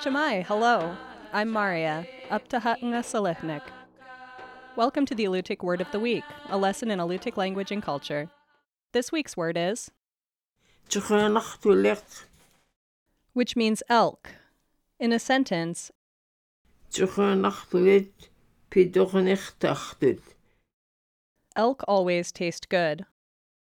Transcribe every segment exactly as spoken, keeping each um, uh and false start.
Chamai, hello. I'm Maria, Uptahatnga Salihnik. Welcome to the Alutiiq Word of the Week, a lesson in Alutiiq language and culture. This week's word is Chiknaq'rtuliq, which means elk. In a sentence, Chiknachtulet Pidochnicht. Elk always taste good.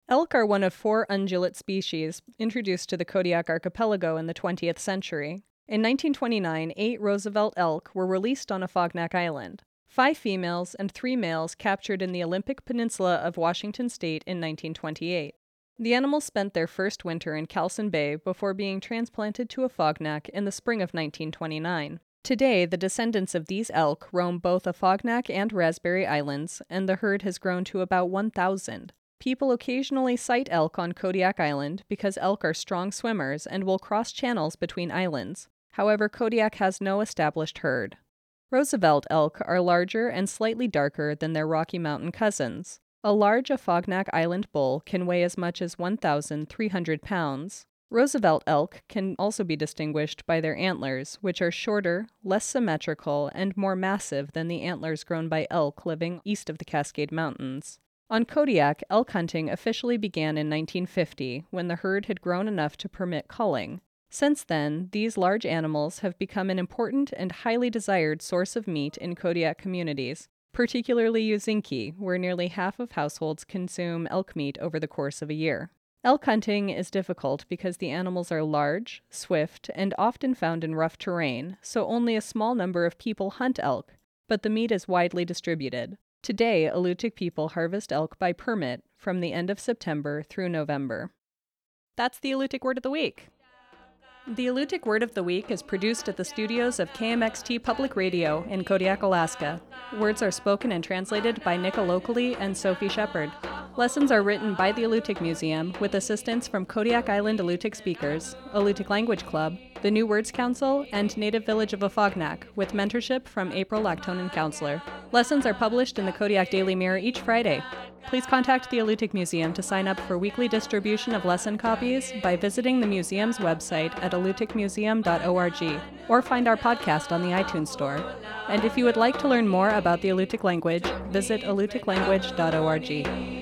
Elk are one of four ungulate species introduced to the Kodiak archipelago in the twentieth century. In nineteen twenty-nine, eight Roosevelt elk were released on Afognak Island, five females and three males captured in the Olympic Peninsula of Washington State in nineteen twenty-eight. The animals spent their first winter in Calson Bay before being transplanted to Afognak in the spring of nineteen twenty-nine. Today, the descendants of these elk roam both Afognak and Raspberry Islands, and the herd has grown to about one thousand. People occasionally sight elk on Kodiak Island because elk are strong swimmers and will cross channels between islands. However, Kodiak has no established herd. Roosevelt elk are larger and slightly darker than their Rocky Mountain cousins. A large Afognak Island bull can weigh as much as one thousand three hundred pounds. Roosevelt elk can also be distinguished by their antlers, which are shorter, less symmetrical, and more massive than the antlers grown by elk living east of the Cascade Mountains. On Kodiak, elk hunting officially began in nineteen fifty, when the herd had grown enough to permit culling. Since then, these large animals have become an important and highly desired source of meat in Kodiak communities, particularly Ouzinkie, where nearly half of households consume elk meat over the course of a year. Elk hunting is difficult because the animals are large, swift, and often found in rough terrain, so only a small number of people hunt elk, but the meat is widely distributed. Today, Alutiiq people harvest elk by permit from the end of September through November. That's the Alutiiq Word of the Week. The Alutiiq Word of the Week is produced at the studios of K M X T Public Radio in Kodiak, Alaska. Words are spoken and translated by Nick Alokoli and Sophie Shepard. Lessons are written by the Alutiiq Museum with assistance from Kodiak Island Alutiiq speakers, Alutiiq Language Club, the New Words Council, and Native Village of Afognak, with mentorship from April Laktonen Counselor. Lessons are published in the Kodiak Daily Mirror each Friday. Please contact the Alutiiq Museum to sign up for weekly distribution of lesson copies by visiting the museum's website at alutiiq museum dot org or find our podcast on the iTunes Store. And if you would like to learn more about the Alutiiq language, visit alutiiq language dot org.